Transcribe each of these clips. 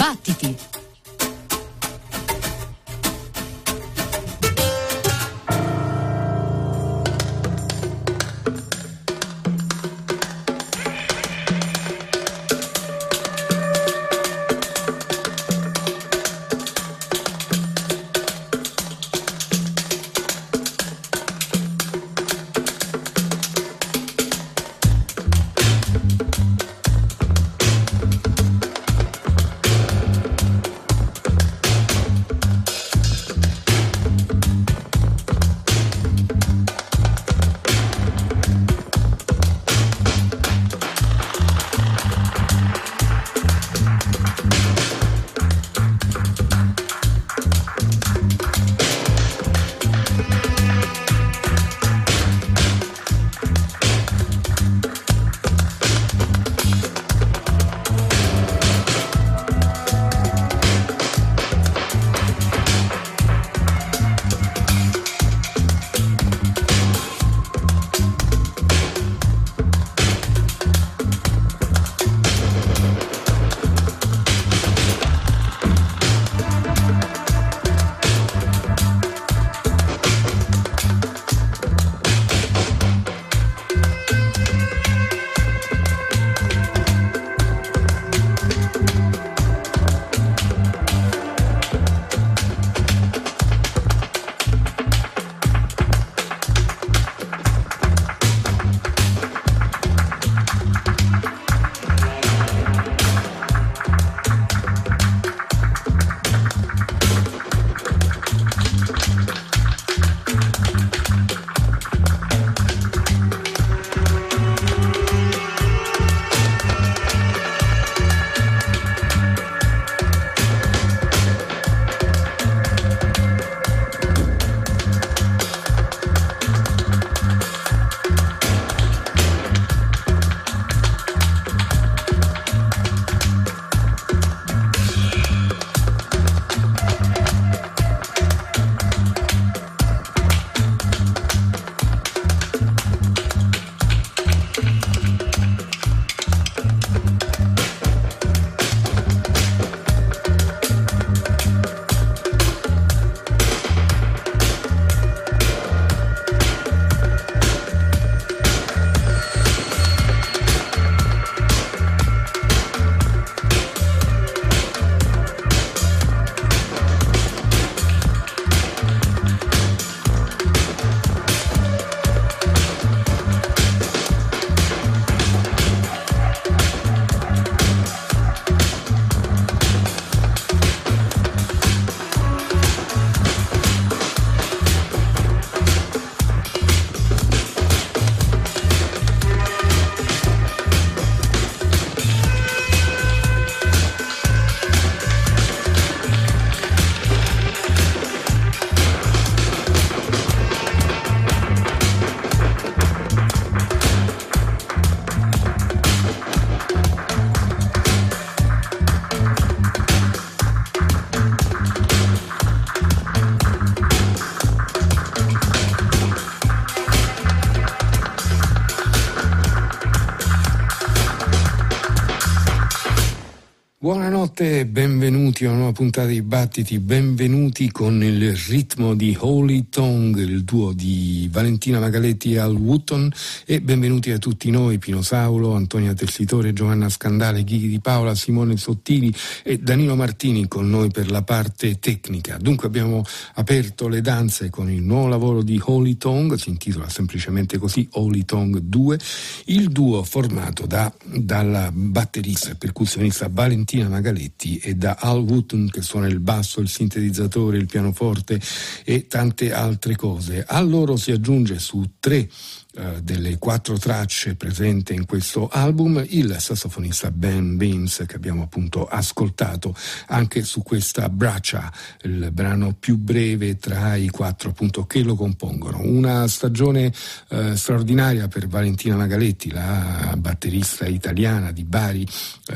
Battiti! Buonanotte, benvenuti a una nuova puntata di Battiti, benvenuti con il ritmo di Holy Tongue, il duo di Valentina Magaletti e Al Wooten, e benvenuti a tutti noi, Pino Saulo, Antonia Tessitore, Giovanna Scandale, Ghighi Di Paola, Simone Sottili e Danilo Martini con noi per la parte tecnica. Dunque abbiamo aperto le danze con il nuovo lavoro di Holy Tongue, si intitola semplicemente così, Holy Tongue 2, il duo formato dalla batterista e percussionista Valentina Magaletti e da Al Wooten, che suona il basso, il sintetizzatore, il pianoforte e tante altre cose. A loro si aggiunge, su tre delle quattro tracce presenti in questo album, il sassofonista Ben Beans, che abbiamo appunto ascoltato anche su questa Braccia, il brano più breve tra i quattro appunto che lo compongono. Una stagione straordinaria per Valentina Magaletti, la batterista italiana di Bari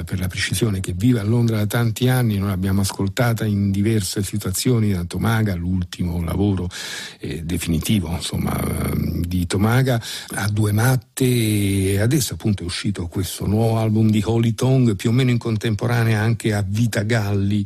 per la precisione, che vive a Londra da tanti anni. Noi l'abbiamo ascoltata in diverse situazioni, da Tomaga, l'ultimo lavoro definitivo insomma di Tomaga, a Due Matte, e adesso appunto è uscito questo nuovo album di Holy Tongue, più o meno in contemporanea anche a Vita Galli,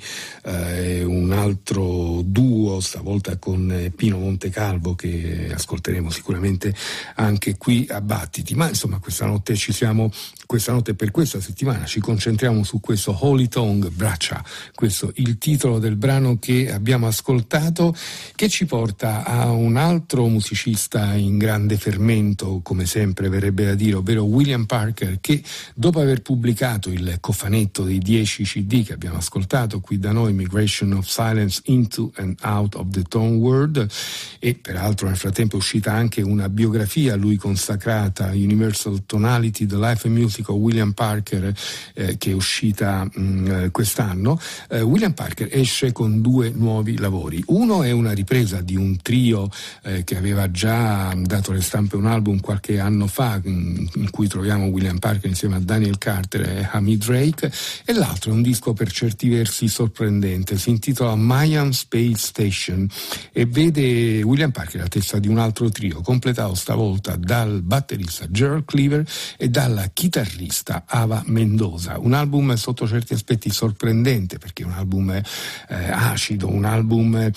un altro duo, stavolta con Pino Montecalvo, che ascolteremo sicuramente anche qui a Battiti. Ma insomma questa notte per questa settimana ci concentriamo su questo Holy Tongue, Braccia, questo il titolo del brano che abbiamo ascoltato, che ci porta a un altro musicista in grande fermento, come sempre verrebbe da dire, ovvero William Parker, che dopo aver pubblicato il cofanetto dei 10 CD che abbiamo ascoltato qui da noi, Migration of Silence Into and Out of the Tone World, e peraltro nel frattempo è uscita anche una biografia a lui consacrata, Universal Tonality, The Life and Music of William Parker, che è uscita quest'anno, William Parker esce con 2 nuovi lavori. Uno è una ripresa di un trio che aveva già dato alle stampe un album qualche anno fa, in cui troviamo William Parker insieme a Daniel Carter e Hamid Drake, e l'altro è un disco per certi versi sorprendente, si intitola Mayan Space Station e vede William Parker alla testa di un altro trio, completato stavolta dal batterista Gerald Cleaver e dalla chitarrista Ava Mendoza. Un album sotto certi aspetti sorprendente, perché è un album acido, un album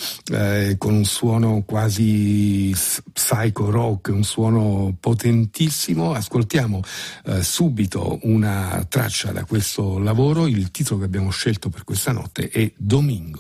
con un suono quasi psycho rock, un suono potentissimo. Ascoltiamo subito una traccia da questo lavoro. Il titolo che abbiamo scelto per questa notte è Domingo.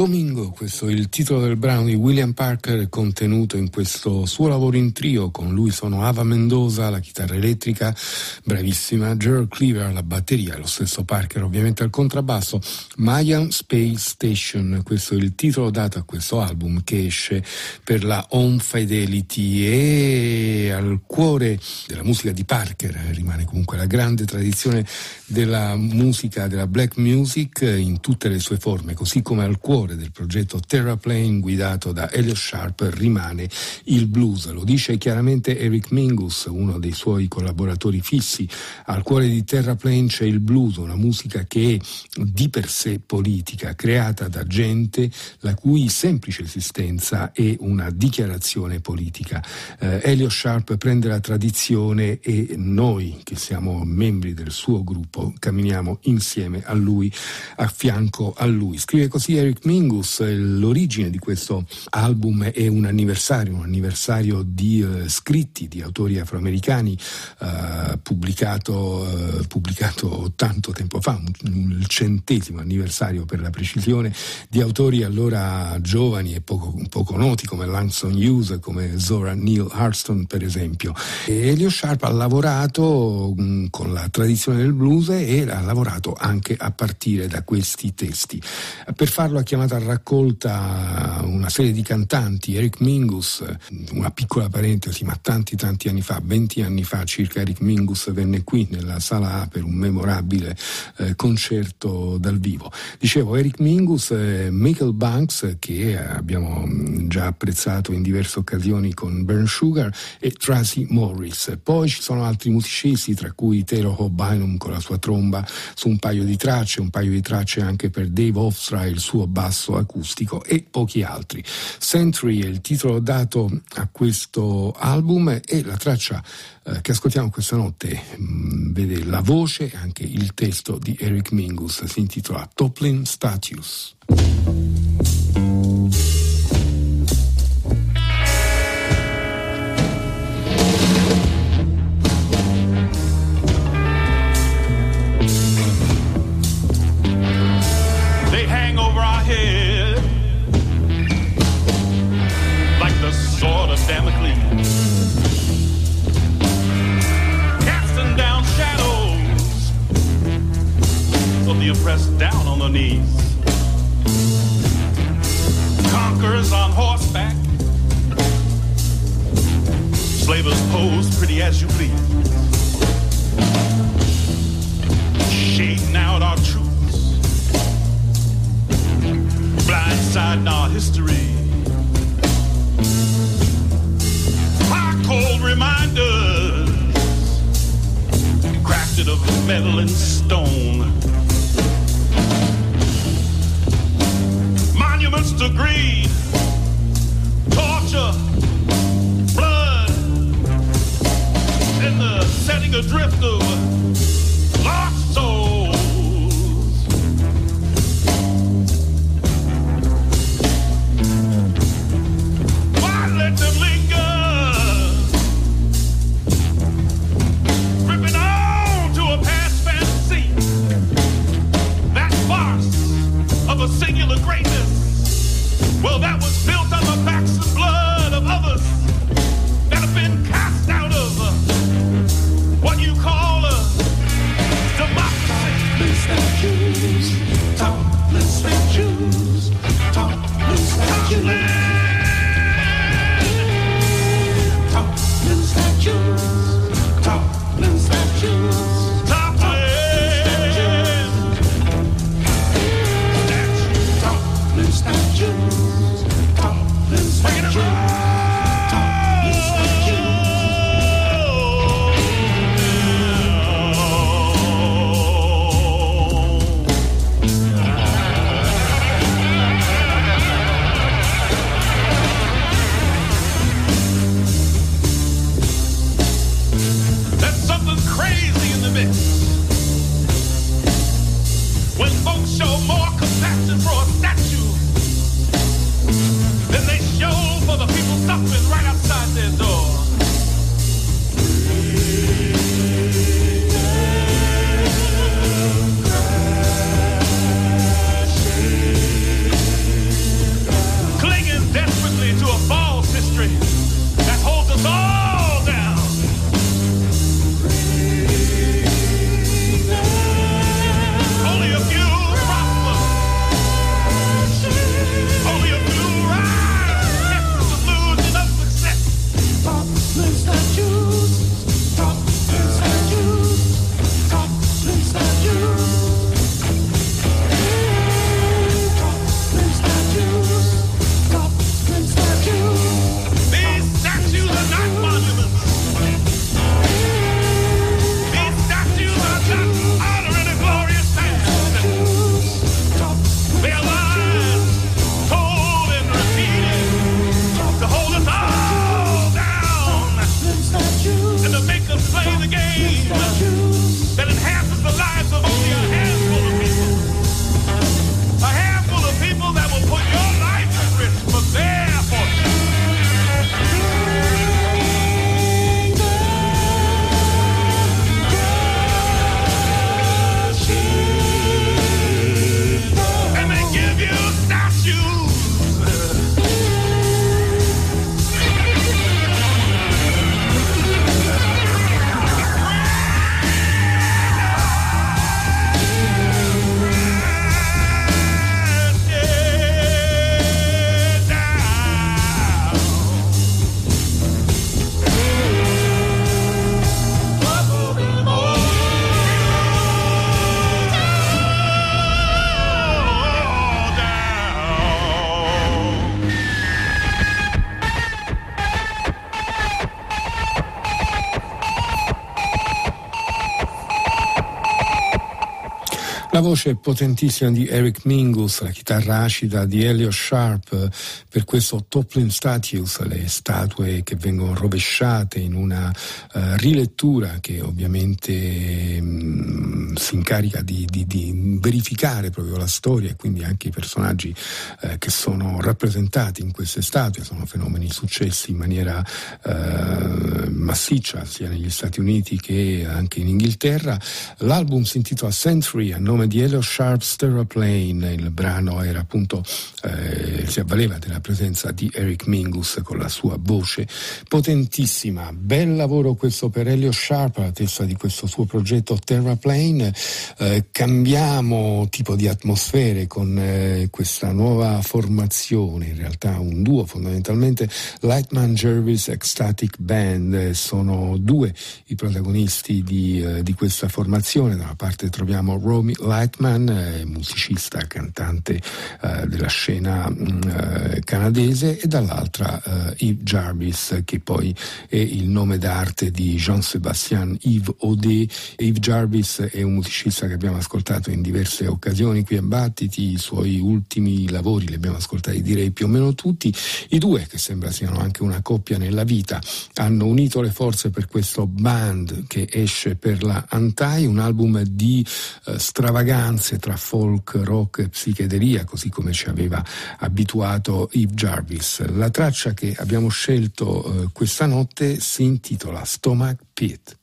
Domingo, questo è il titolo del brano di William Parker contenuto in questo suo lavoro in trio. Con lui sono Ava Mendoza alla chitarra elettrica, bravissima, Gerald Cleaver alla batteria, lo stesso Parker ovviamente al contrabbasso. Mayan Space Station, questo è il titolo dato a questo album che esce per la On Fidelity. E al cuore della musica di Parker rimane comunque la grande tradizione della musica, della black music in tutte le sue forme, così come al cuore del progetto Terraplane guidato da Elliott Sharp rimane il blues. Lo dice chiaramente Eric Mingus, uno dei suoi collaboratori fissi. Al cuore di Terraplane c'è il blues, una musica che è di per sé politica, creata da gente la cui semplice esistenza è una dichiarazione politica. Elliott Sharp prende la tradizione e noi che siamo membri del suo gruppo camminiamo insieme a lui, a fianco a lui. Scrive così Eric Mingus. L'origine di questo album è un anniversario di scritti di autori afroamericani, pubblicato tanto tempo fa, il 100° anniversario per la precisione, di autori allora giovani e poco noti come Langston Hughes, come Zora Neale Hurston per esempio. E Elliott Sharp ha lavorato con la tradizione del blues e ha lavorato anche a partire da questi testi. Per farlo ha chiamata raccolta una serie di cantanti. Eric Mingus, una piccola parentesi, ma tanti anni fa, 20 anni fa circa, Eric Mingus venne qui nella sala A per un memorabile concerto dal vivo. Dicevo, Eric Mingus, Michael Banks, che abbiamo già apprezzato in diverse occasioni con Bern Sugar, e Tracy Morris. Poi ci sono altri musicisti, tra cui Taylor Hobbinum con la sua tromba su un paio di tracce anche per Dave Hofstra, il suo basso acustico, e pochi altri. Century è il titolo dato a questo album e la traccia che ascoltiamo questa notte vede la voce e anche il testo di Eric Mingus. Si intitola Toppling Statues. Pressed down on the knees, conquerors on horseback, slavers pose pretty as you please, shading out our truths, blindsiding our history, hard cold reminders crafted of metal and stone. Monuments to greed, torture, blood, and the setting adrift of lost souls. Why let them linger, ripping on to a past fantasy, that farce of a singular greatness? Well, that was built on the backs and blood of others that have been cast out of what you call a democracy. Topless statues, topless statues, topless statues, topless statues, topless statues. desperately to a false history that holds us all down. Only a few prosper. Only a few rise. That's the illusion of success. Problems that choose. Problems that choose. Problems that choose. La voce potentissima di Eric Mingus, la chitarra acida di Elliott Sharp, per questo Toppling Statues, le statue che vengono rovesciate in una rilettura che ovviamente si incarica di verificare proprio la storia e quindi anche i personaggi che sono rappresentati in queste statue. Sono fenomeni successi in maniera massiccia sia negli Stati Uniti che anche in Inghilterra. L'album si intitola Century a nome di Elliott Sharp's Terraplane, il brano era appunto si avvaleva della presenza di Eric Mingus con la sua voce potentissima. Bel lavoro questo per Elliott Sharp alla testa di questo suo progetto Terraplane. Cambiamo tipo di atmosfere con questa nuova formazione, in realtà un duo fondamentalmente, Lightman Jarvis Ecstatic Band, sono due i protagonisti di questa formazione. Da una parte troviamo Romy Lightman, musicista, cantante della scena canadese, e dall'altra Yves Jarvis, che poi è il nome d'arte di Jean-Sébastien Yves Audet. Yves Jarvis è un musicista che abbiamo ascoltato in diverse occasioni qui a Battiti, i suoi ultimi lavori li abbiamo ascoltati direi più o meno tutti. I due, che sembra siano anche una coppia nella vita, hanno unito le forze per questo band che esce per la Antai, un album di stravaganze tra folk, rock e psichedelia, così come ci aveva abituato Yves Jarvis. La traccia che abbiamo scelto questa notte si intitola Stomach Pit.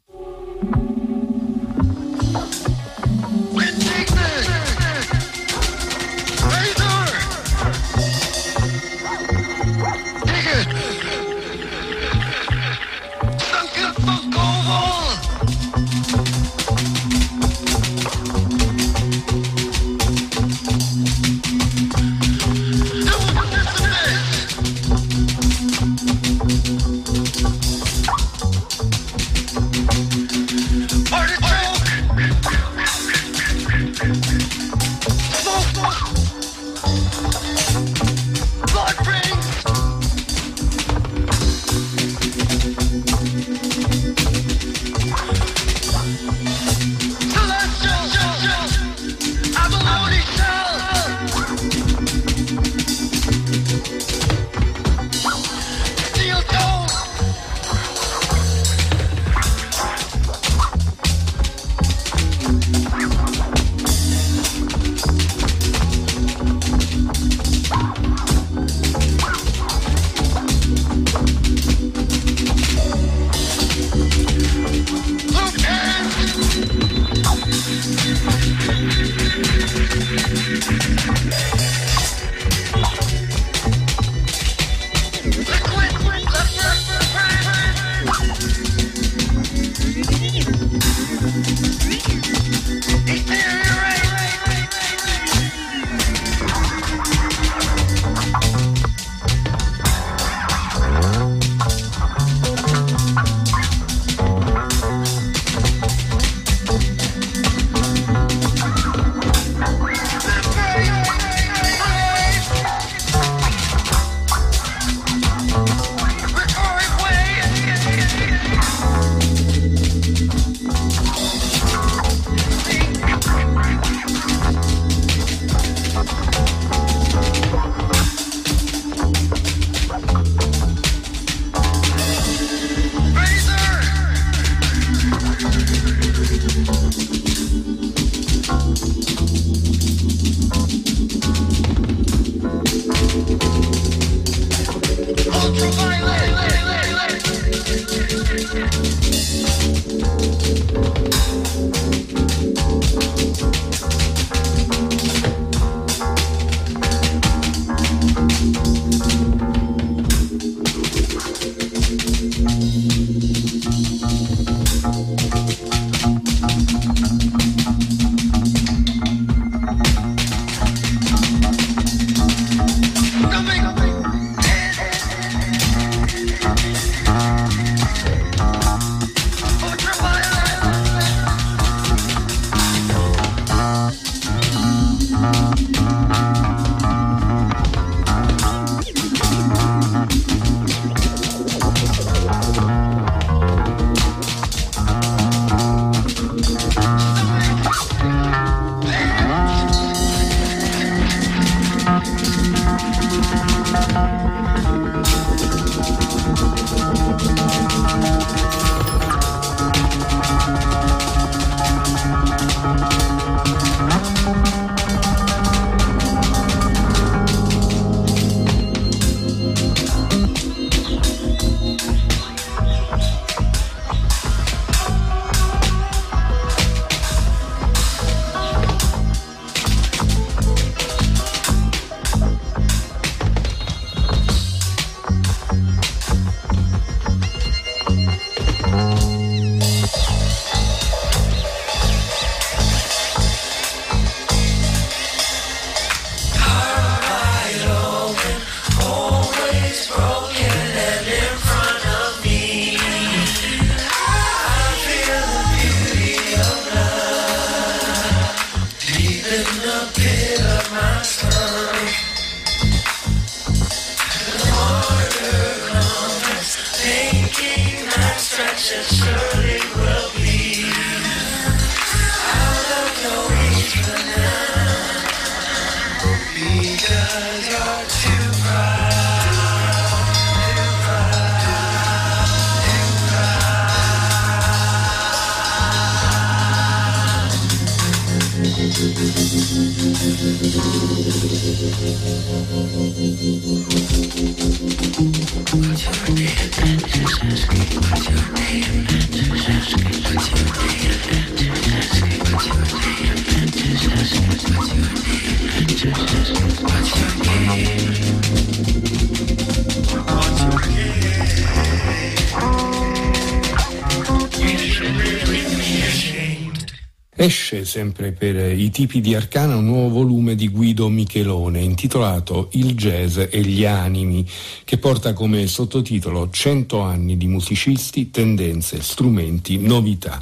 Esce sempre per i tipi di Arcana un nuovo volume di Guido Michelone intitolato Il Jazz e gli Animi, che porta come sottotitolo 100 anni di musicisti, tendenze, strumenti, novità.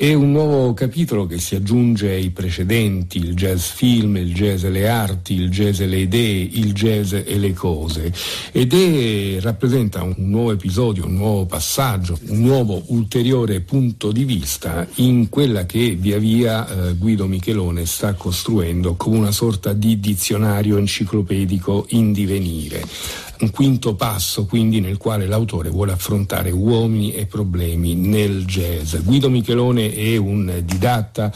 È un nuovo capitolo che si aggiunge ai precedenti, il jazz film, il jazz e le arti, il jazz e le idee, il jazz e le cose, ed è, rappresenta un nuovo episodio, un nuovo passaggio, un nuovo ulteriore punto di vista in quella che via via Guido Michelone sta costruendo come una sorta di dizionario enciclopedico in divenire. Un quinto passo quindi nel quale l'autore vuole affrontare uomini e problemi nel jazz. Guido Michelone è un didatta,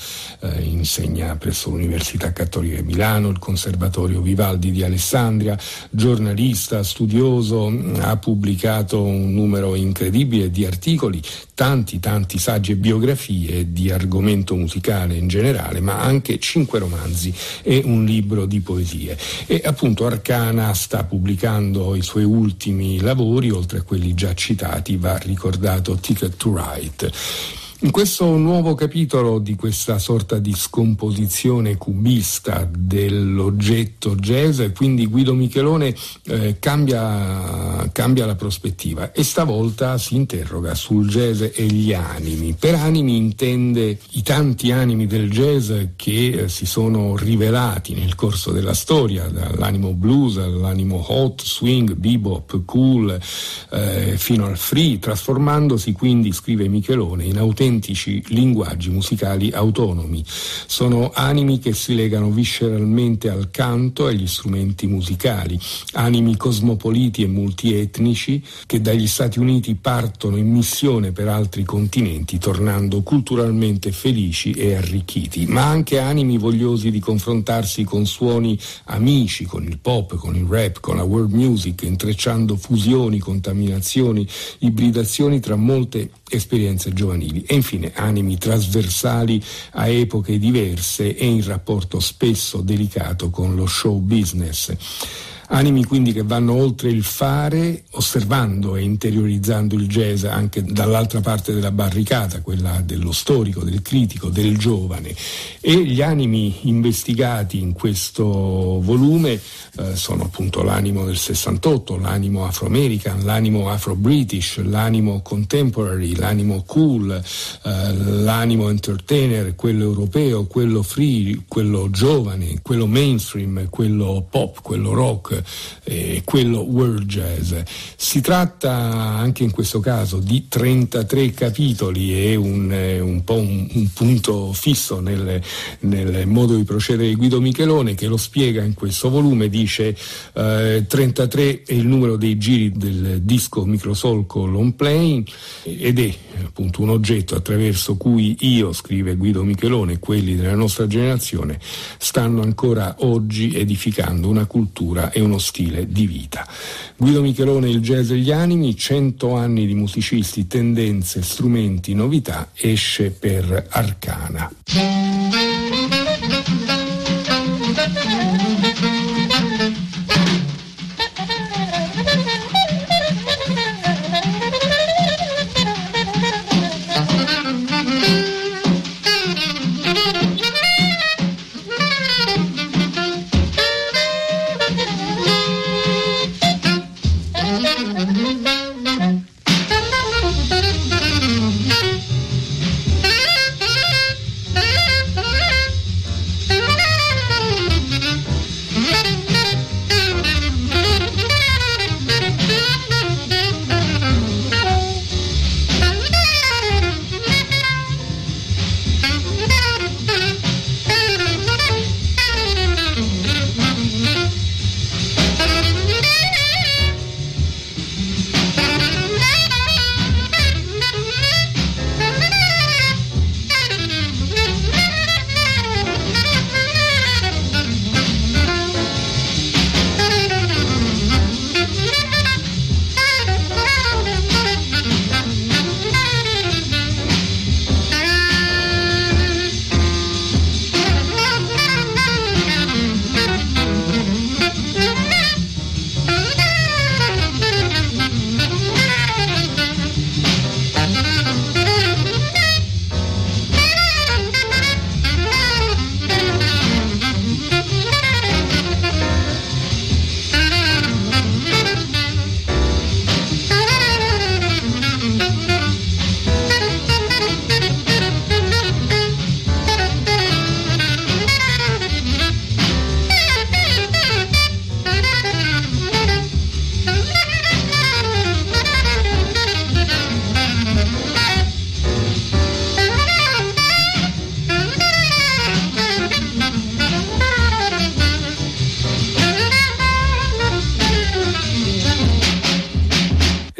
insegna presso l'Università Cattolica di Milano, il Conservatorio Vivaldi di Alessandria, giornalista, studioso, ha pubblicato un numero incredibile di articoli, tanti saggi e biografie di argomento musicale in generale, ma anche 5 romanzi e un libro di poesie. E appunto Arcana sta pubblicando i suoi ultimi lavori, oltre a quelli già citati va ricordato Ticket to Ride. In questo nuovo capitolo di questa sorta di scomposizione cubista dell'oggetto jazz, quindi Guido Michelone cambia la prospettiva e stavolta si interroga sul jazz e gli animi. Per animi intende i tanti animi del jazz che si sono rivelati nel corso della storia, dall'animo blues all'animo hot, swing, bebop, cool, fino al free, trasformandosi quindi, scrive Michelone, in autentici autentici linguaggi musicali autonomi. Sono animi che si legano visceralmente al canto e agli strumenti musicali, animi cosmopoliti e multietnici che dagli Stati Uniti partono in missione per altri continenti, tornando culturalmente felici e arricchiti, ma anche animi vogliosi di confrontarsi con suoni amici, con il pop, con il rap, con la world music, intrecciando fusioni, contaminazioni, ibridazioni tra molte esperienze giovanili, e infine animi trasversali a epoche diverse e in rapporto spesso delicato con lo show business. Animi quindi che vanno oltre il fare, osservando e interiorizzando il jazz anche dall'altra parte della barricata, quella dello storico, del critico, del giovane. E gli animi investigati in questo volume sono appunto l'animo del 68, l'animo afro-american, l'animo afro-british, l'animo contemporary, l'animo cool, l'animo entertainer, quello europeo, quello free, quello giovane, quello mainstream, quello pop, quello rock, quello world jazz. Si tratta anche in questo caso di 33 capitoli e un punto fisso nel modo di procedere di Guido Michelone, che lo spiega in questo volume. Dice 33 è il numero dei giri del disco microsolco long playing ed è appunto un oggetto attraverso cui io, scrive Guido Michelone, quelli della nostra generazione stanno ancora oggi edificando una cultura e uno stile di vita. Guido Michelone, Il jazz e gli animi, 100 anni di musicisti, tendenze, strumenti, novità, esce per Arcana.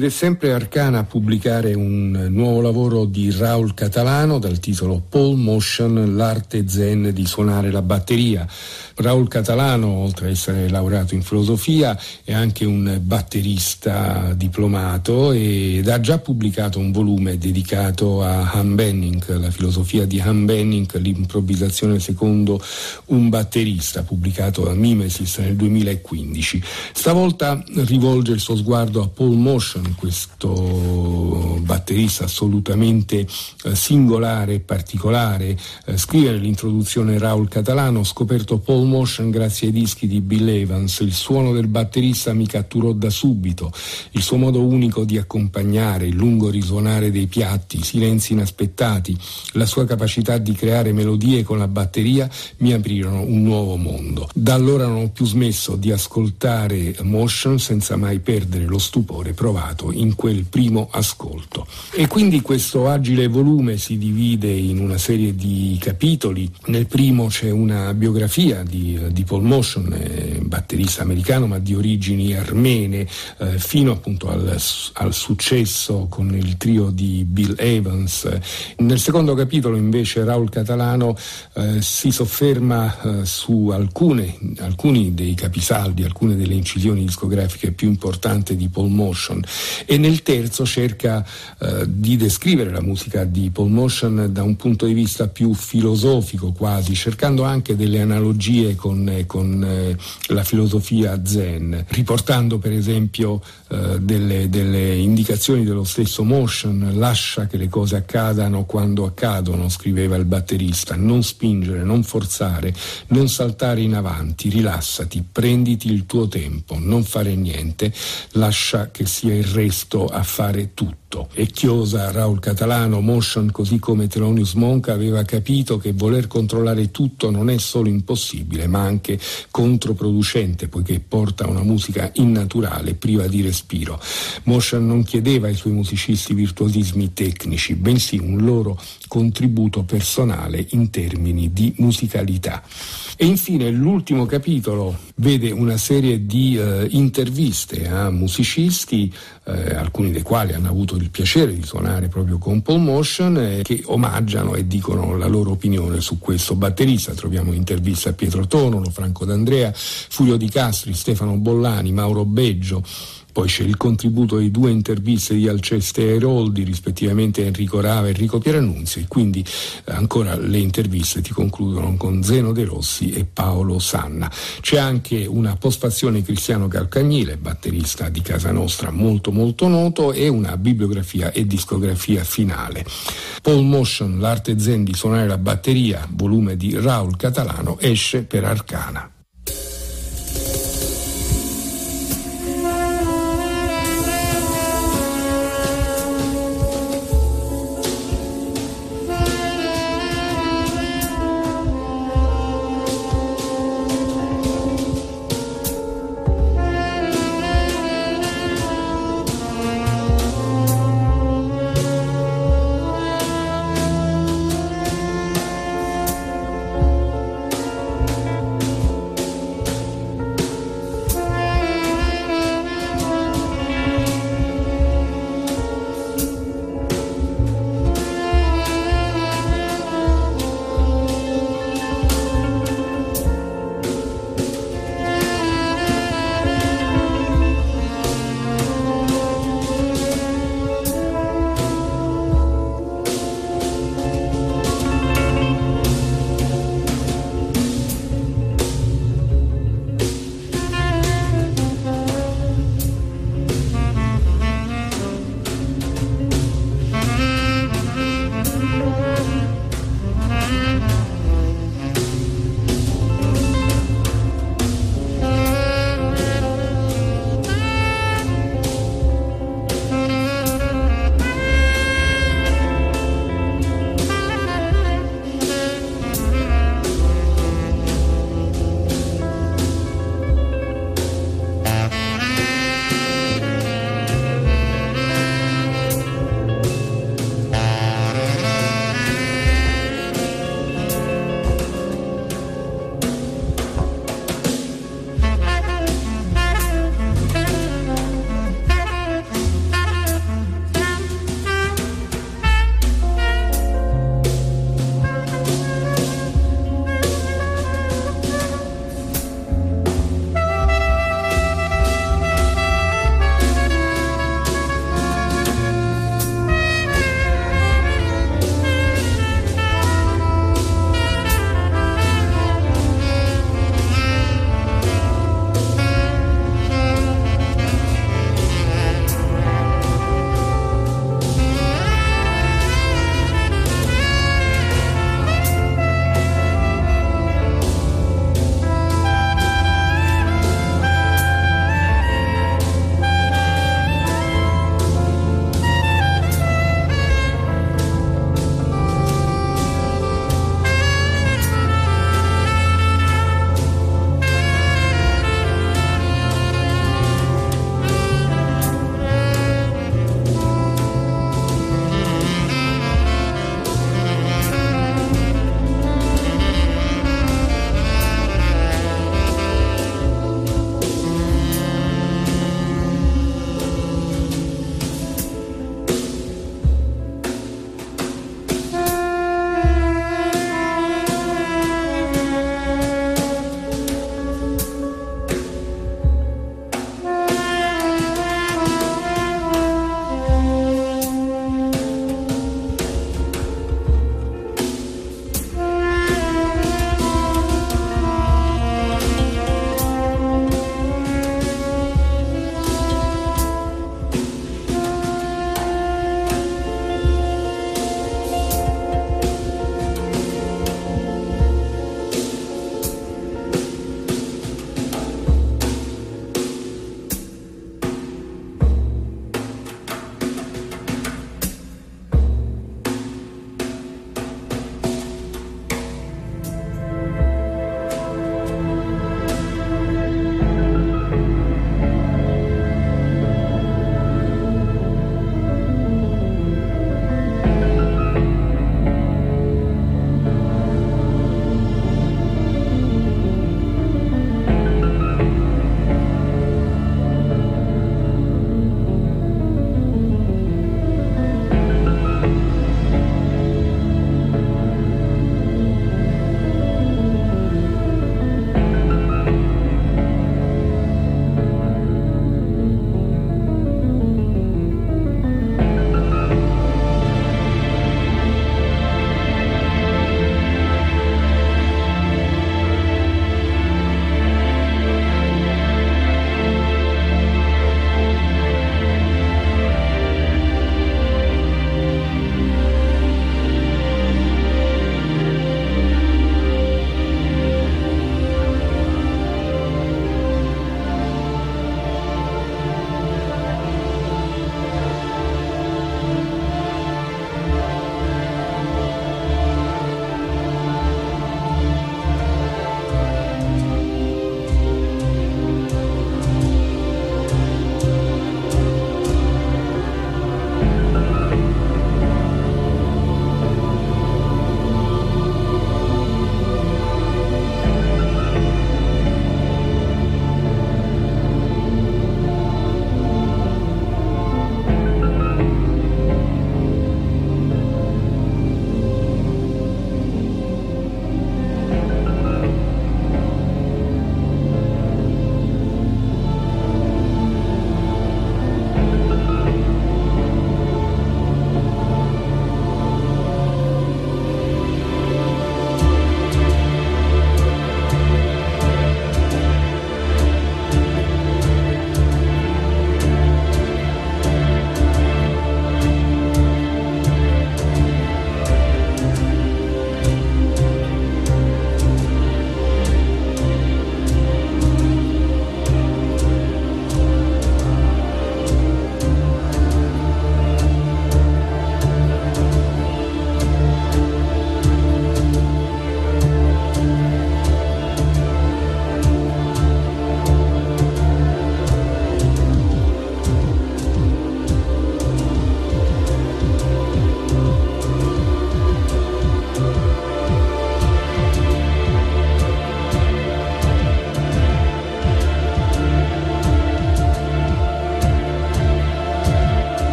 È sempre Arcana a pubblicare un nuovo lavoro di Raul Catalano dal titolo Paul Motian: L'arte zen di suonare la batteria. Raul Catalano, oltre ad essere laureato in filosofia, è anche un batterista diplomato ed ha già pubblicato un volume dedicato a Han Bennink, la filosofia di Han Bennink, l'improvvisazione secondo un batterista, pubblicato da Mimesis nel 2015. Stavolta rivolge il suo sguardo a Paul Motian, questo batterista assolutamente singolare e particolare. Scrive nell'introduzione Raul Catalano: ho scoperto Paul motion grazie ai dischi di Bill Evans. Il suono del batterista mi catturò da subito, il suo modo unico di accompagnare, il lungo risuonare dei piatti, i silenzi inaspettati, la sua capacità di creare melodie con la batteria mi aprirono un nuovo mondo. Da allora non ho più smesso di ascoltare motion senza mai perdere lo stupore provato in quel primo ascolto. E quindi questo agile volume si divide in una serie di capitoli. Nel primo c'è una biografia di Paul Motian, batterista americano ma di origini armene, fino appunto al successo con il trio di Bill Evans. Nel secondo capitolo invece Raul Catalano si sofferma su alcuni dei capisaldi, alcune delle incisioni discografiche più importanti di Paul Motian, e nel terzo cerca di descrivere la musica di Paul Motian da un punto di vista più filosofico quasi, cercando anche delle analogie con la filosofia zen, riportando per esempio delle indicazioni dello stesso Motian: lascia che le cose accadano quando accadono, scriveva il batterista, non spingere, non forzare, non saltare in avanti, rilassati, prenditi il tuo tempo, non fare niente, lascia che sia il resto a fare tutto. E chiosa Raul Catalano: Motian, così come Thelonious Monk, aveva capito che voler controllare tutto non è solo impossibile ma anche controproducente, poiché porta una musica innaturale, priva di respiro. Motian non chiedeva ai suoi musicisti virtuosismi tecnici, bensì un loro contributo personale in termini di musicalità. E infine l'ultimo capitolo vede una serie di interviste a musicisti, alcuni dei quali hanno avuto il piacere di suonare proprio con Paul Motian, che omaggiano e dicono la loro opinione su questo batterista. Troviamo interviste a Pietro Tonolo, Franco D'Andrea, Fulvio Di Castri, Stefano Bollani, Mauro Beggio. Poi c'è il contributo di due interviste di Alceste e Airoldi, rispettivamente Enrico Rava e Enrico Pierannunzio, e quindi ancora le interviste ti concludono con Zeno De Rossi e Paolo Sanna. C'è anche una postfazione Cristiano Calcagnile, batterista di casa nostra molto molto noto, e una bibliografia e discografia finale. Paul Motian, l'arte zen di suonare la batteria, volume di Raul Catalano, esce per Arcana.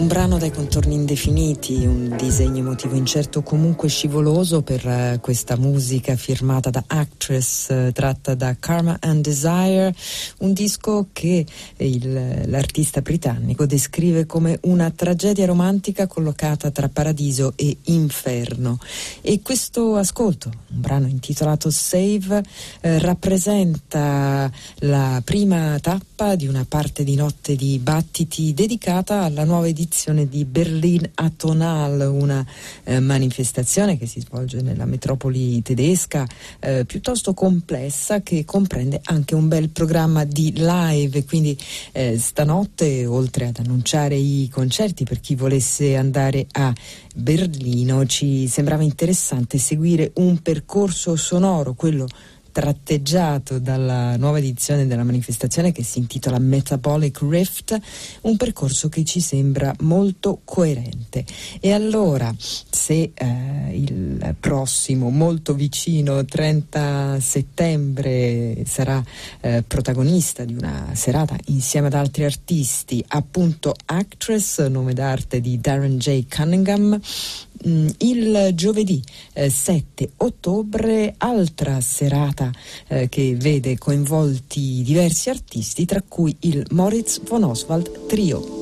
Un brano dai contorni indefiniti, un disegno emotivo incerto comunque scivoloso per questa musica firmata da Actress, tratta da Karma and Desire, un disco che l'artista britannico descrive come una tragedia romantica collocata tra paradiso e inferno. E questo ascolto, un brano intitolato Save, rappresenta la prima tappa di una parte di Notte di Battiti dedicata alla nuova edizione di Berlin Atonal, una manifestazione che si svolge nella metropoli tedesca, piuttosto complessa, che comprende anche un bel programma di live. Quindi stanotte, oltre ad annunciare i concerti per chi volesse andare a Berlino, ci sembrava interessante seguire un percorso sonoro, quello tratteggiato dalla nuova edizione della manifestazione che si intitola Metabolic Rift, un percorso che ci sembra molto coerente. E allora, se il prossimo, molto vicino 30 settembre sarà protagonista di una serata insieme ad altri artisti, appunto Actress, nome d'arte di Darren J. Cunningham, il giovedì 7 ottobre altra serata che vede coinvolti diversi artisti, tra cui il Moritz von Oswald Trio.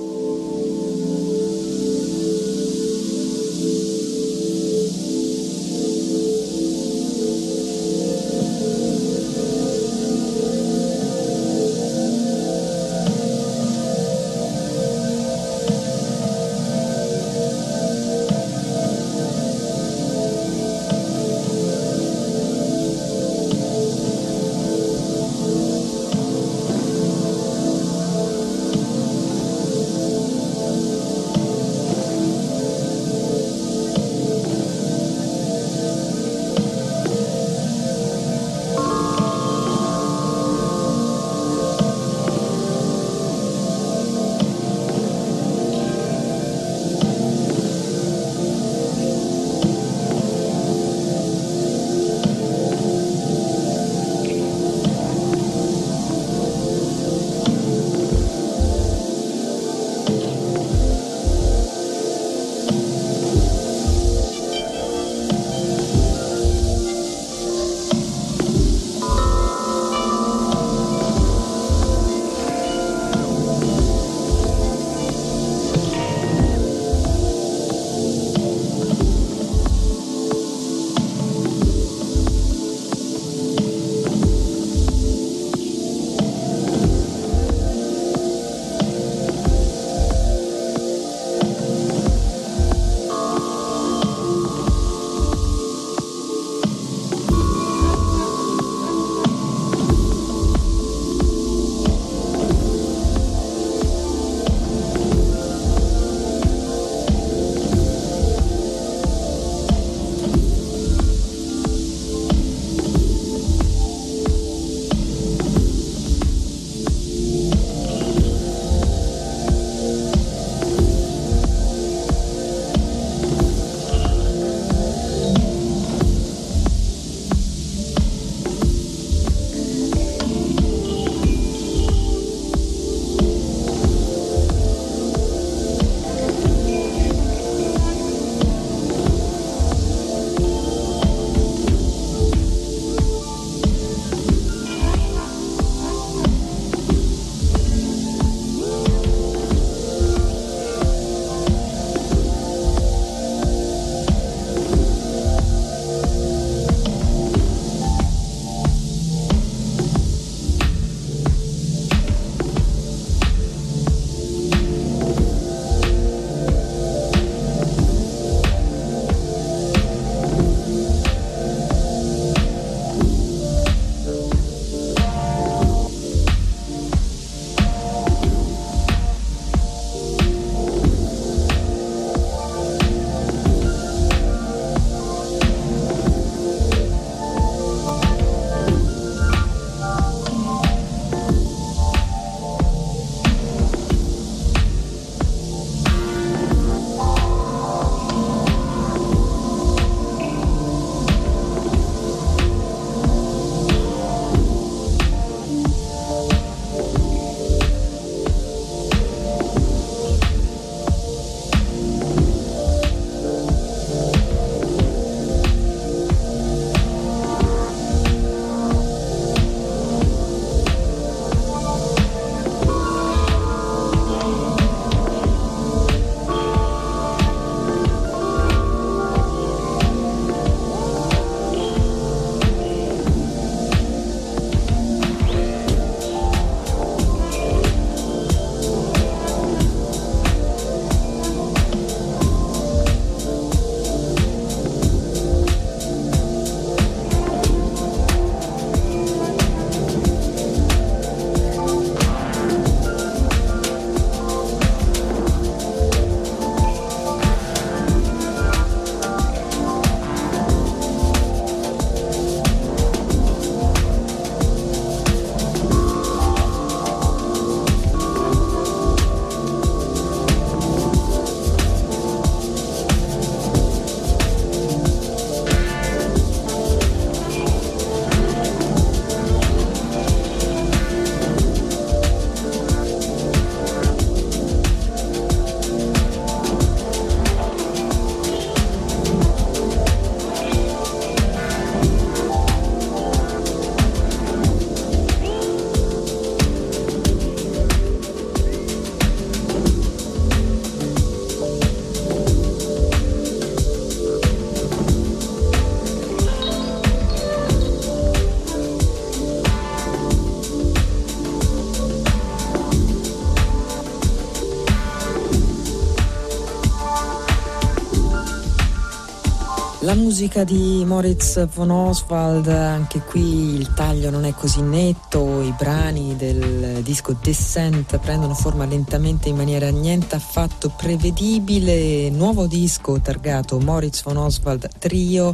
La musica di Moritz von Oswald, anche qui il taglio non è così netto, i brani del disco Descent prendono forma lentamente in maniera niente affatto prevedibile. Nuovo disco targato Moritz von Oswald Trio,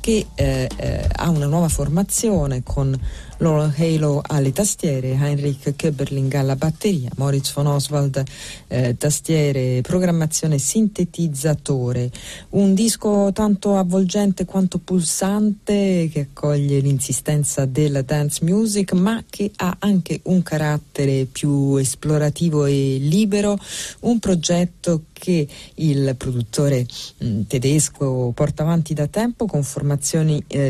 che ha una nuova formazione con Laurel Halo alle tastiere, Heinrich Koeberling alla batteria, Moritz von Oswald tastiere, programmazione, sintetizzatore. Un disco tanto avvolgente quanto pulsante, che accoglie l'insistenza della dance music ma che ha anche un carattere più esplorativo e libero, un progetto che il produttore tedesco porta avanti da tempo con formazioni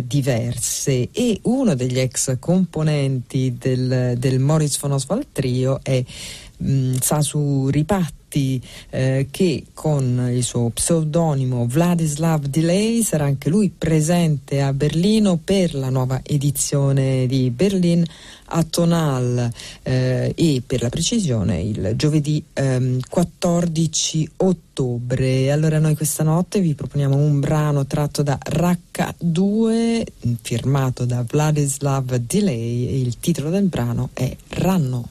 diverse, e uno degli ex componenti del Moritz von Oswald Trio è Sasu Ripatti, che con il suo pseudonimo Vladislav Delay sarà anche lui presente a Berlino per la nuova edizione di Berlin Atonal, e per la precisione il giovedì 14 ottobre. Allora noi questa notte vi proponiamo un brano tratto da Racca 2 firmato da Vladislav Delay, e il titolo del brano è Ranno.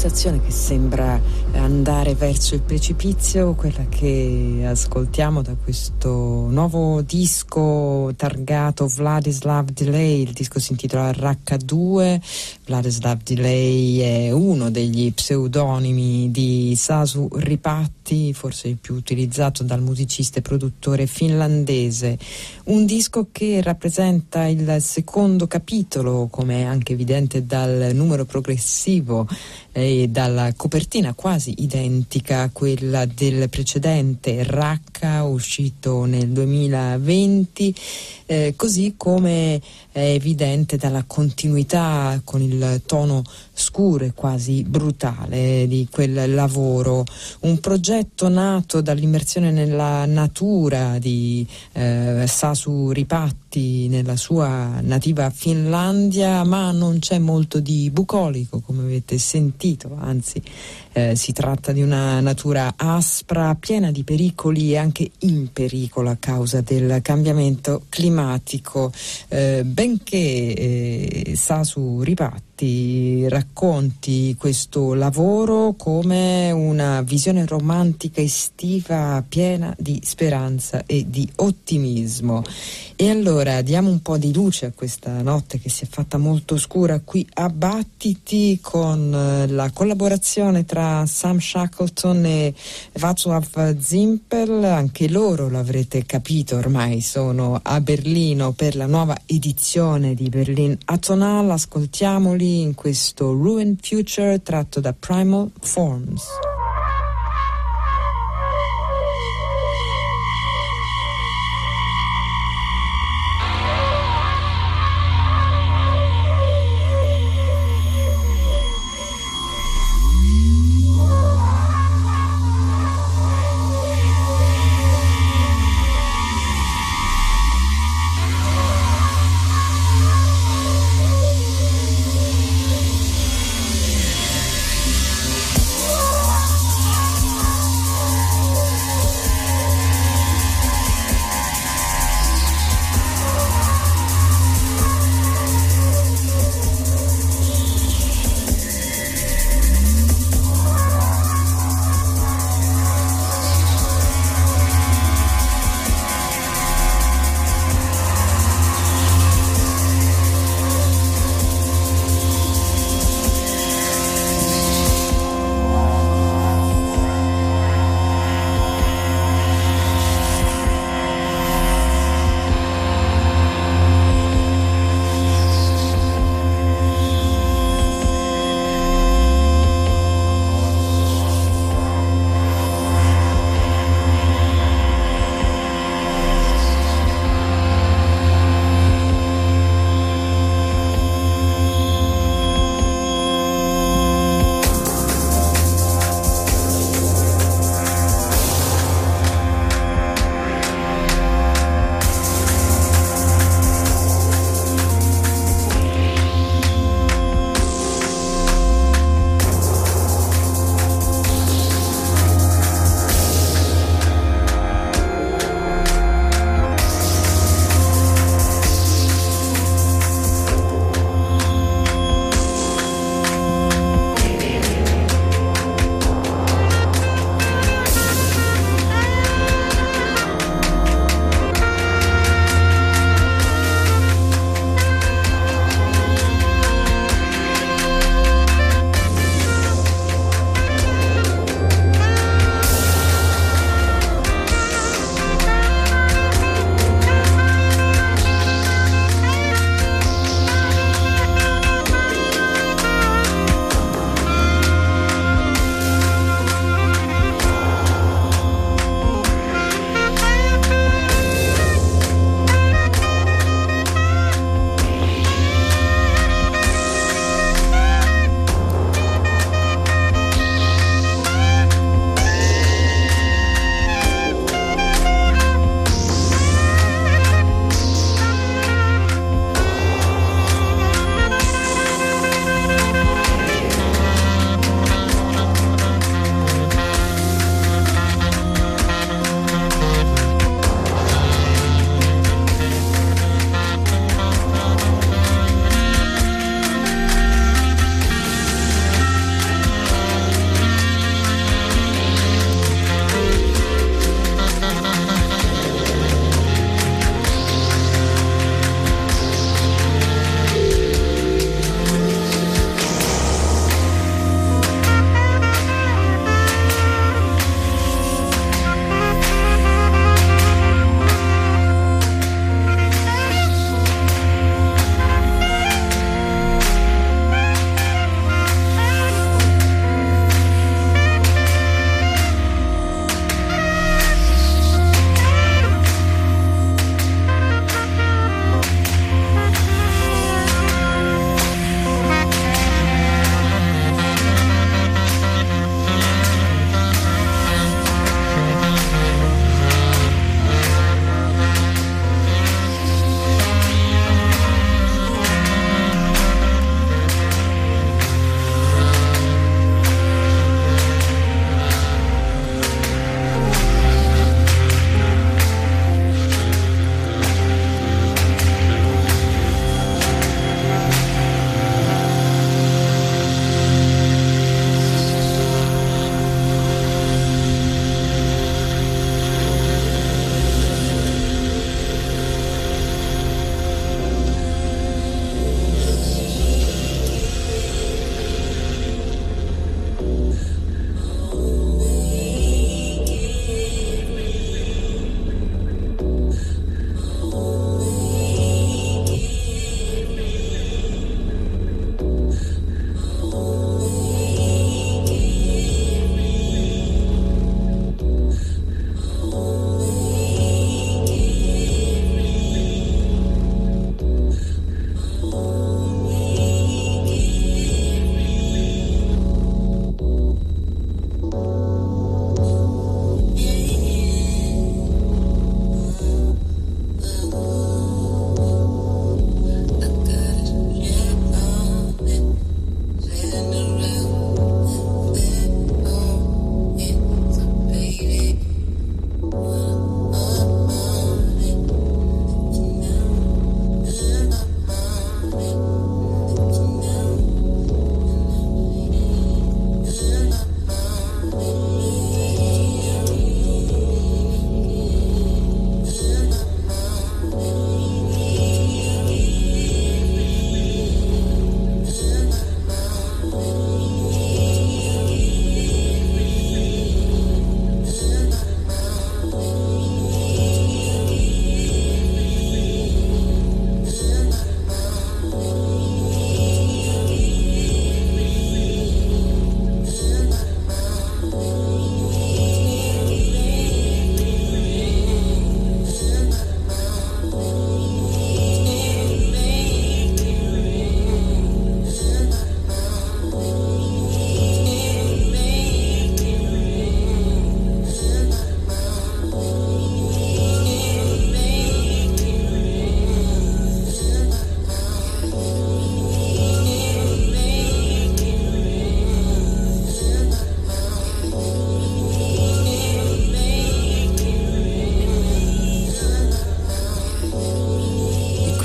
pulsazione che sembra andare verso il precipizio, quella che ascoltiamo da questo nuovo disco targato Vladislav Delay. Il disco si intitola RH2. Vladislav Delay è uno degli pseudonimi di Sasu Ripatti, forse il più utilizzato dal musicista e produttore finlandese. Un disco che rappresenta il secondo capitolo, come è anche evidente dal numero progressivo e dalla copertina quasi identica a quella del precedente Racca, uscito nel 2020, così come è evidente dalla continuità con il tono scuro e quasi brutale di quel lavoro. Un progetto nato dall'immersione nella natura di Sasu Ripatti nella sua nativa Finlandia, ma non c'è molto di bucolico, come avete sentito, anzi si tratta di una natura aspra, piena di pericoli e anche in pericolo a causa del cambiamento climatico, benché Sasu Ripatti racconti questo lavoro come una visione romantica estiva piena di speranza e di ottimismo. E allora diamo un po' di luce a questa notte che si è fatta molto scura qui a Battiti, con la collaborazione tra Sam Shackleton e Václav Zimpel. Anche loro, l'avrete capito ormai, sono a Berlino per la nuova edizione di Berlin Atonal. Ascoltiamoli in questo Ruined Future tratto da Primal Forms.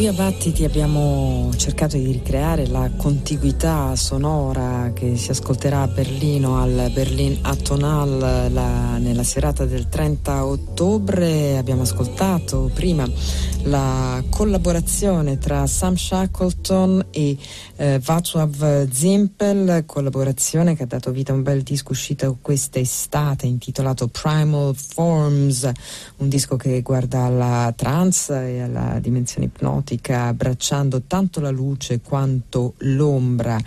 qui a Battiti abbiamo cercato di ricreare la contiguità sonora che si ascolterà a Berlino al Berlin Atonal nella serata del 30 ottobre. Abbiamo ascoltato prima la collaborazione tra Sam Shackleton e Václav Zimpel, collaborazione che ha dato vita a un bel disco uscito questa estate intitolato Primal Forms, un disco che guarda alla trance e alla dimensione ipnotica, abbracciando tanto la luce quanto l'ombra,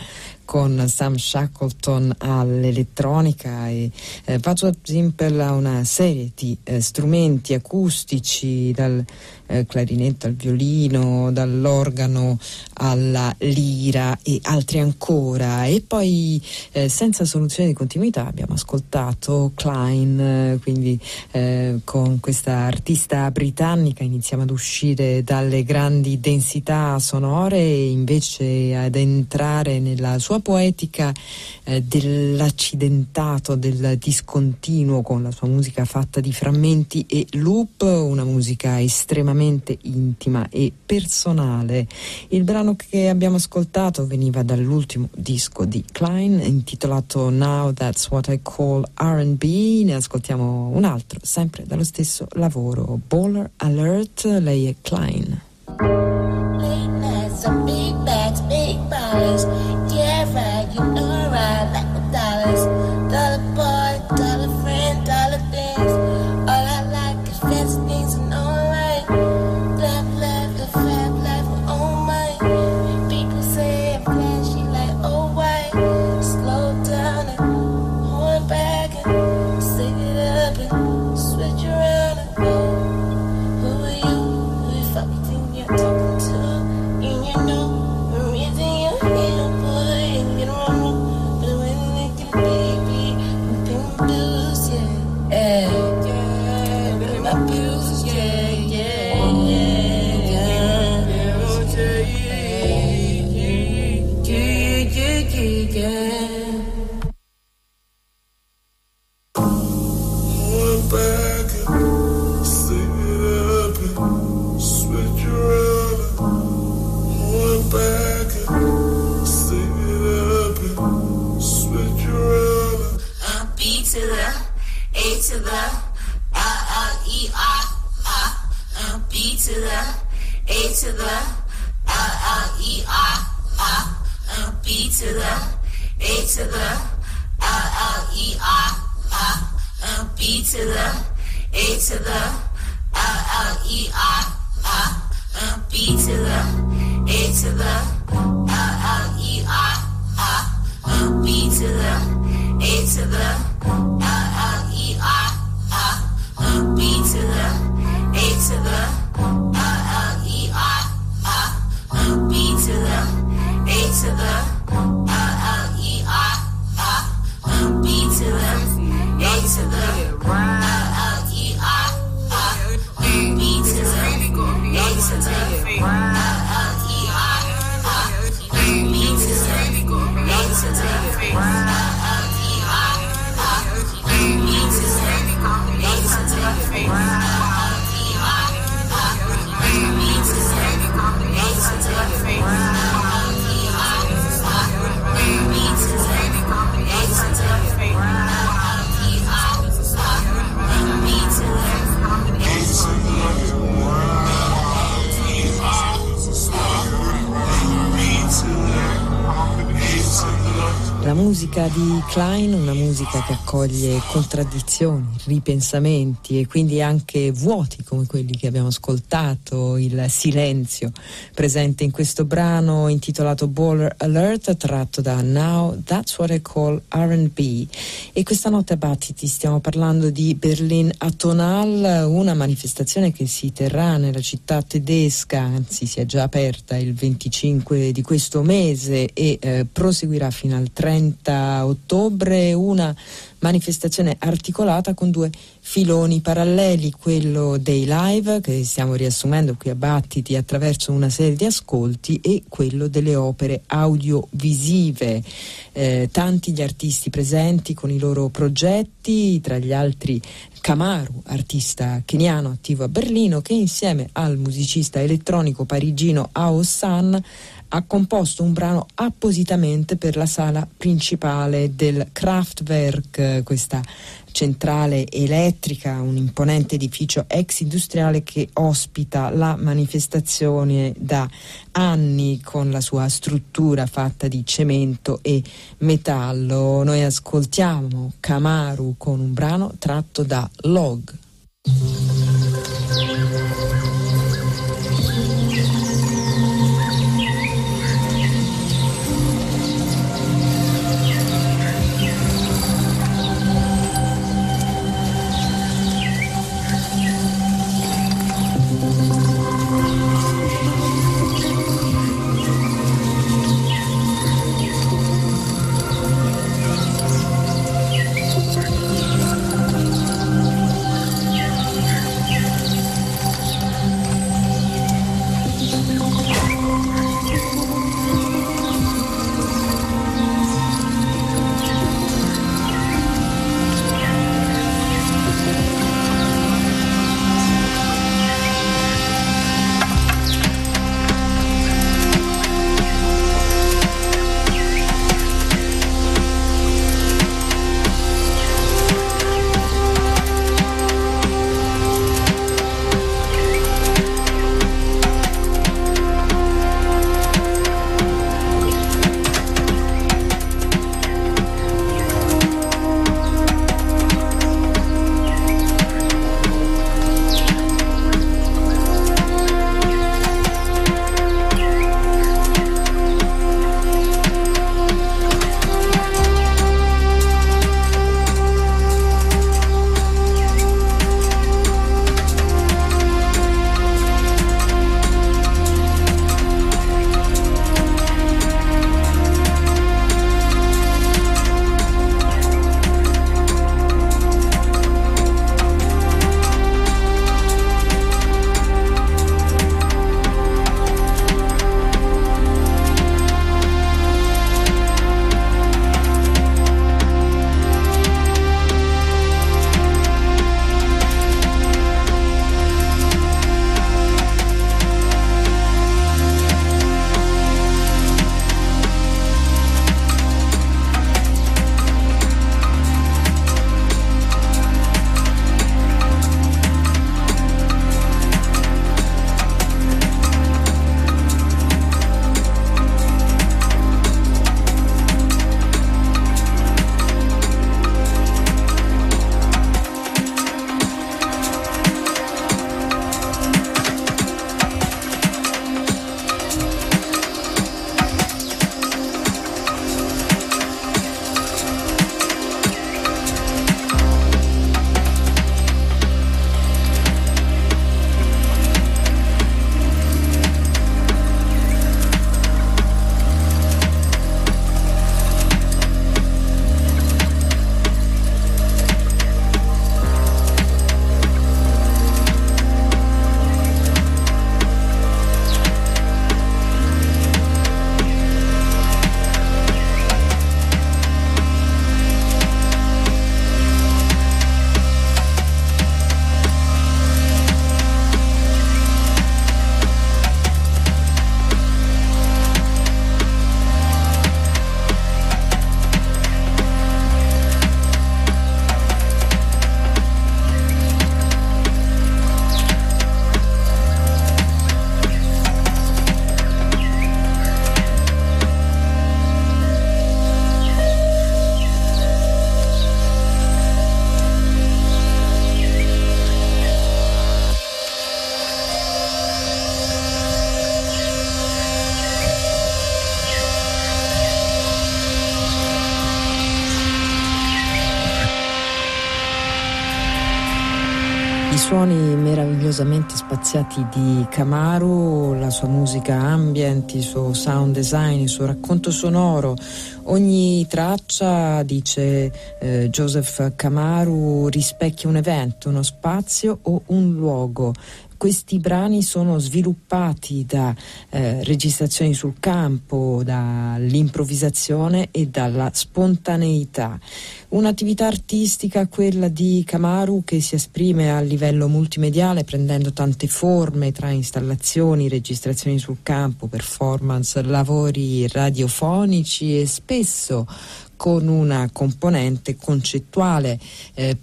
con Sam Shackleton all'elettronica e Václav Zimpel ha una serie di strumenti acustici, dal clarinetto al violino, dall'organo alla lira e altri ancora. E poi senza soluzione di continuità abbiamo ascoltato Klein, quindi con questa artista britannica iniziamo ad uscire dalle grandi densità sonore e invece ad entrare nella sua poetica dell'accidentato, del discontinuo, con la sua musica fatta di frammenti e loop, una musica estremamente intima e personale. Il brano che abbiamo ascoltato veniva dall'ultimo disco di Klein, intitolato Now That's What I Call R&B. Ne ascoltiamo un altro sempre dallo stesso lavoro, Baller Alert. Lei è Klein. Late nights and big bags, big ballers. Yeah, right, you know right, like the dollars. Dollar boy, dollar friend, dollar things. All I like is fancy things and all right. Black life, the fat life, oh my. People say I'm flashy like oh white. Slow down and hold back and stick it up and switch around and go. Who are you? Who you fucking think you're talking? Di Klein, una musica che accoglie contraddizioni, ripensamenti e quindi anche vuoti come quelli che abbiamo ascoltato, il silenzio presente in questo brano intitolato Baller Alert, tratto da Now That's What I Call R&B. E questa notte a Battiti stiamo parlando di Berlin Atonal, una manifestazione che si terrà nella città tedesca, anzi si è già aperta il 25 di questo mese e proseguirà fino al 30 30 ottobre una manifestazione articolata con due filoni paralleli, quello dei live che stiamo riassumendo qui a Battiti attraverso una serie di ascolti e quello delle opere audiovisive, tanti gli artisti presenti con i loro progetti, tra gli altri Kamaru, artista keniano attivo a Berlino, che insieme al musicista elettronico parigino Ao San ha composto un brano appositamente per la sala principale del Kraftwerk, questa centrale elettrica, un imponente edificio ex industriale che ospita la manifestazione da anni con la sua struttura fatta di cemento e metallo. Noi ascoltiamo Kamaru con un brano tratto da Log. Suoni meravigliosamente spaziati di Kamaru, la sua musica ambient, il suo sound design, il suo racconto sonoro, Ogni traccia, dice Joseph Camaru, rispecchia un evento, uno spazio o un luogo. Questi brani sono sviluppati da registrazioni sul campo, dall'improvvisazione e dalla spontaneità. Un'attività artistica, quella di Camaru, che si esprime a livello multimediale prendendo tante forme tra installazioni, registrazioni sul campo, performance, lavori radiofonici e spesso con una componente concettuale,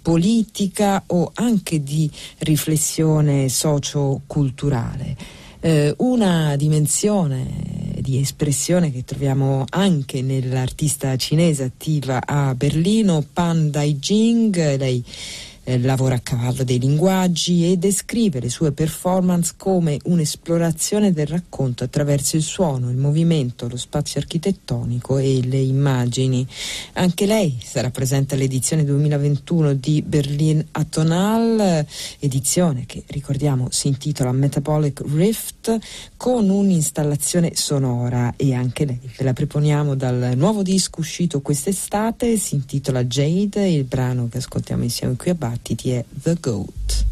politica o anche di riflessione socio-culturale. Una dimensione di espressione che troviamo anche nell'artista cinese attiva a Berlino, Pan Daijing. Lei lavora a cavallo dei linguaggi e descrive le sue performance come un'esplorazione del racconto attraverso il suono, il movimento, lo spazio architettonico e le immagini. Anche lei sarà presente all'edizione 2021 di Berlin Atonal, edizione che, ricordiamo, si intitola Metabolic Rift, con un'installazione sonora, e anche lei ve la proponiamo dal nuovo disco uscito quest'estate, si intitola Jade, il brano che ascoltiamo insieme qui a Bari è The Goat.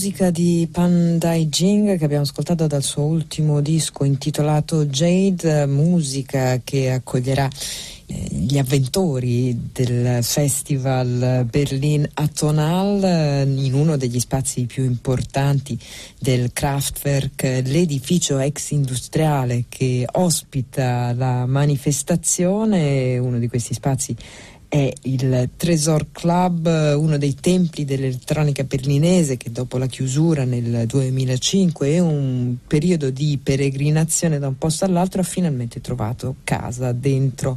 musica di Pandai Jing che abbiamo ascoltato dal suo ultimo disco intitolato Jade, musica che accoglierà gli avventori del Festival Berlin Atonal in uno degli spazi più importanti del Kraftwerk, l'edificio ex industriale che ospita la manifestazione. Uno di questi spazi è il Tresor Club, uno dei templi dell'elettronica berlinese che dopo la chiusura nel 2005 e un periodo di peregrinazione da un posto all'altro ha finalmente trovato casa dentro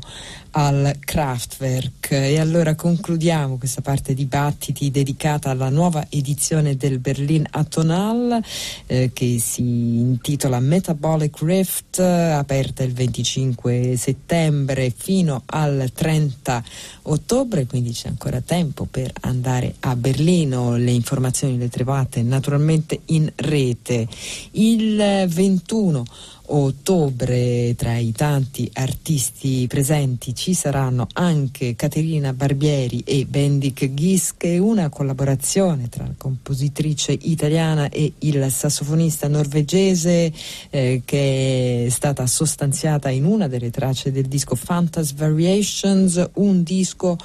al Kraftwerk. E allora concludiamo questa parte dibattiti dedicata alla nuova edizione del Berlin Atonal che si intitola Metabolic Rift, aperta il 25 settembre fino al 30 ottobre, quindi c'è ancora tempo per andare a Berlino. Le informazioni le trovate naturalmente in rete. Il 21 ottobre tra i tanti artisti presenti ci saranno anche Caterina Barbieri e Bendik Giske, una collaborazione tra la compositrice italiana e il sassofonista norvegese che è stata sostanziata in una delle tracce del disco Fantas Variations, un disco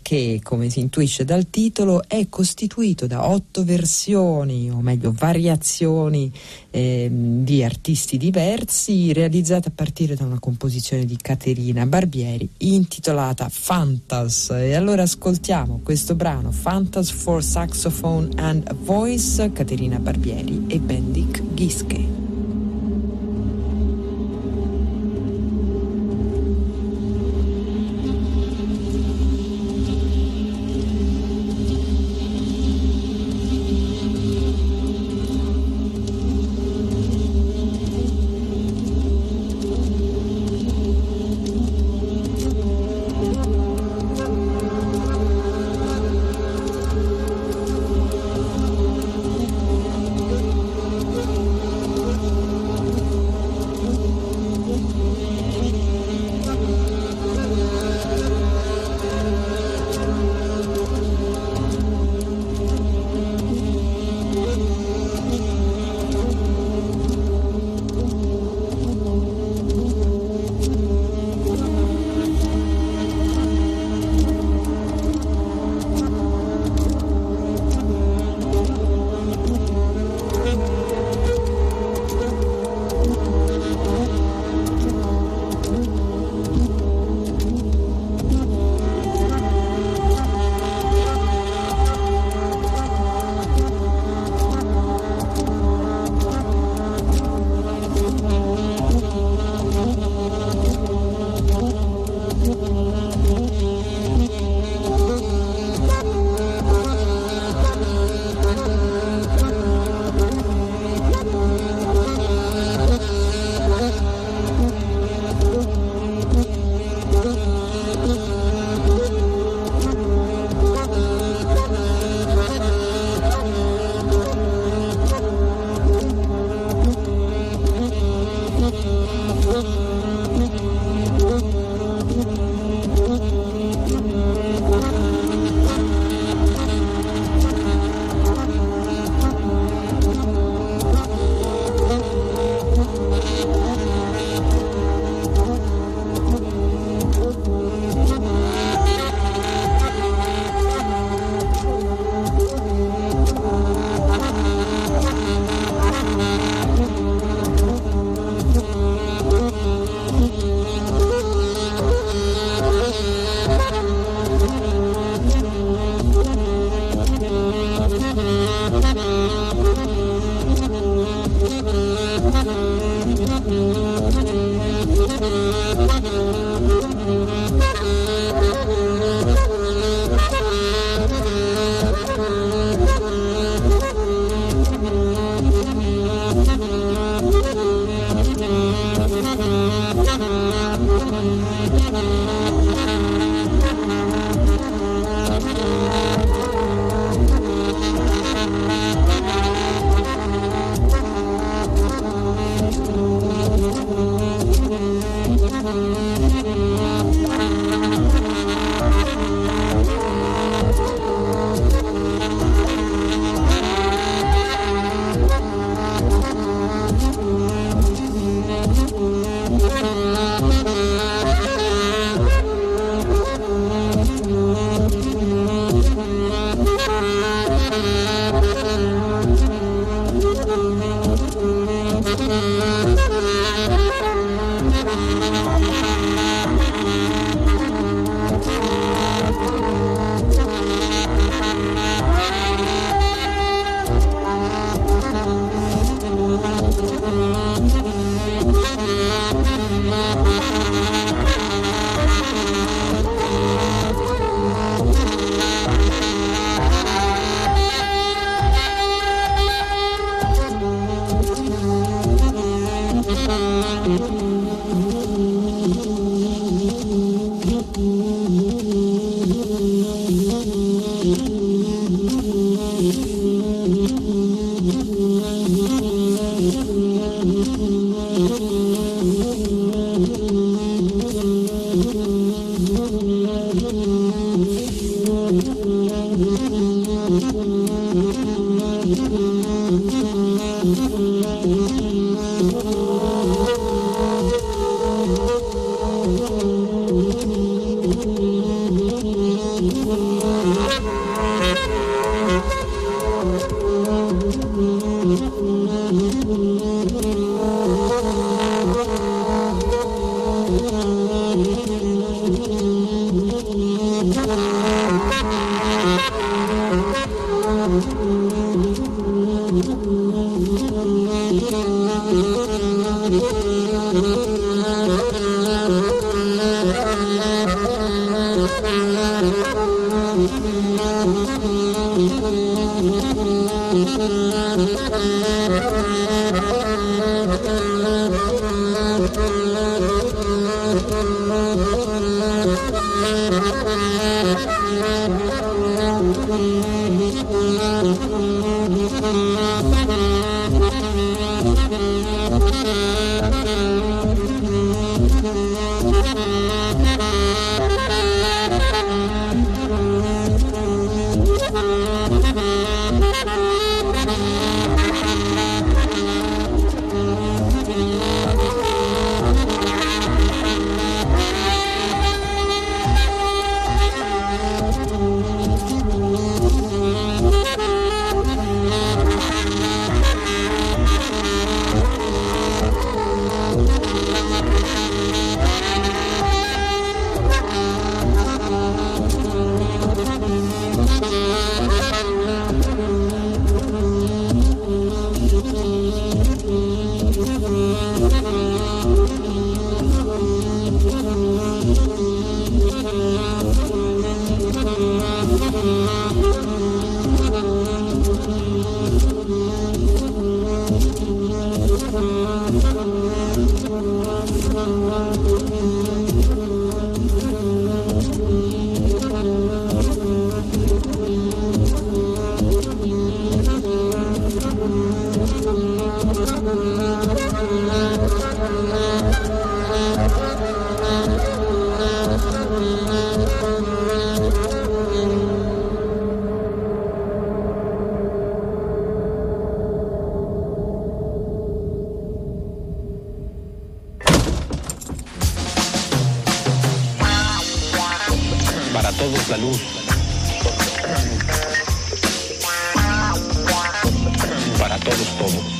che, come si intuisce dal titolo, è costituito da 8 versioni, o meglio variazioni di artisti diversi, realizzate a partire da una composizione di Caterina Barbieri intitolata Fantas. E allora ascoltiamo questo brano, Fantas for Saxophone and Voice, Caterina Barbieri e Bendik Giske. Para todos, todo.